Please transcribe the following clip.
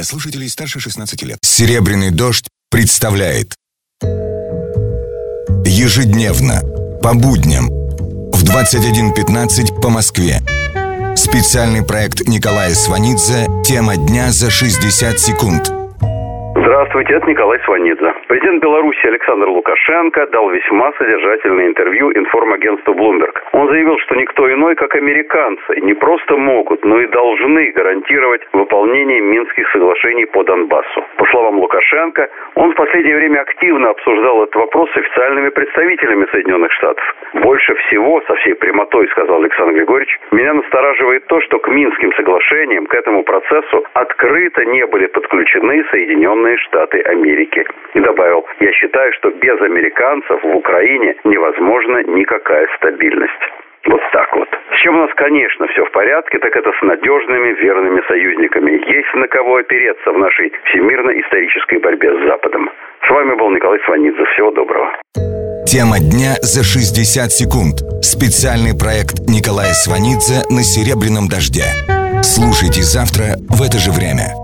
Для слушателей старше 16 лет. «Серебряный дождь» представляет. Ежедневно, по будням, в 21:15 по Москве. Специальный проект Николая Сванидзе «Тема дня за 60 секунд». Здравствуйте, это Николай Сванидзе. Президент Беларуси Александр Лукашенко дал весьма содержательное интервью информагентству Bloomberg. Он заявил, что никто иной, как американцы, не просто могут, но и должны гарантировать выполнение Минских соглашений по Донбассу. По словам Лукашенко, он в последнее время активно обсуждал этот вопрос с официальными представителями Соединенных Штатов. Больше всего, со всей прямотой, сказал Александр Григорьевич, меня настораживает то, что к Минским соглашениям, к этому процессу открыто не были подключены Соединенные Штаты Америки. И добавил, я считаю, что без американцев в Украине невозможна никакая стабильность. Вот так вот. С чем у нас, конечно, все в порядке, так это с надежными, верными союзниками. Есть на кого опереться в нашей всемирно-исторической борьбе с Западом. С вами был Николай Сванидзе. Всего доброго. Тема дня за 60 секунд. Специальный проект Николая Сванидзе на «Серебряном дожде». Слушайте завтра в это же время.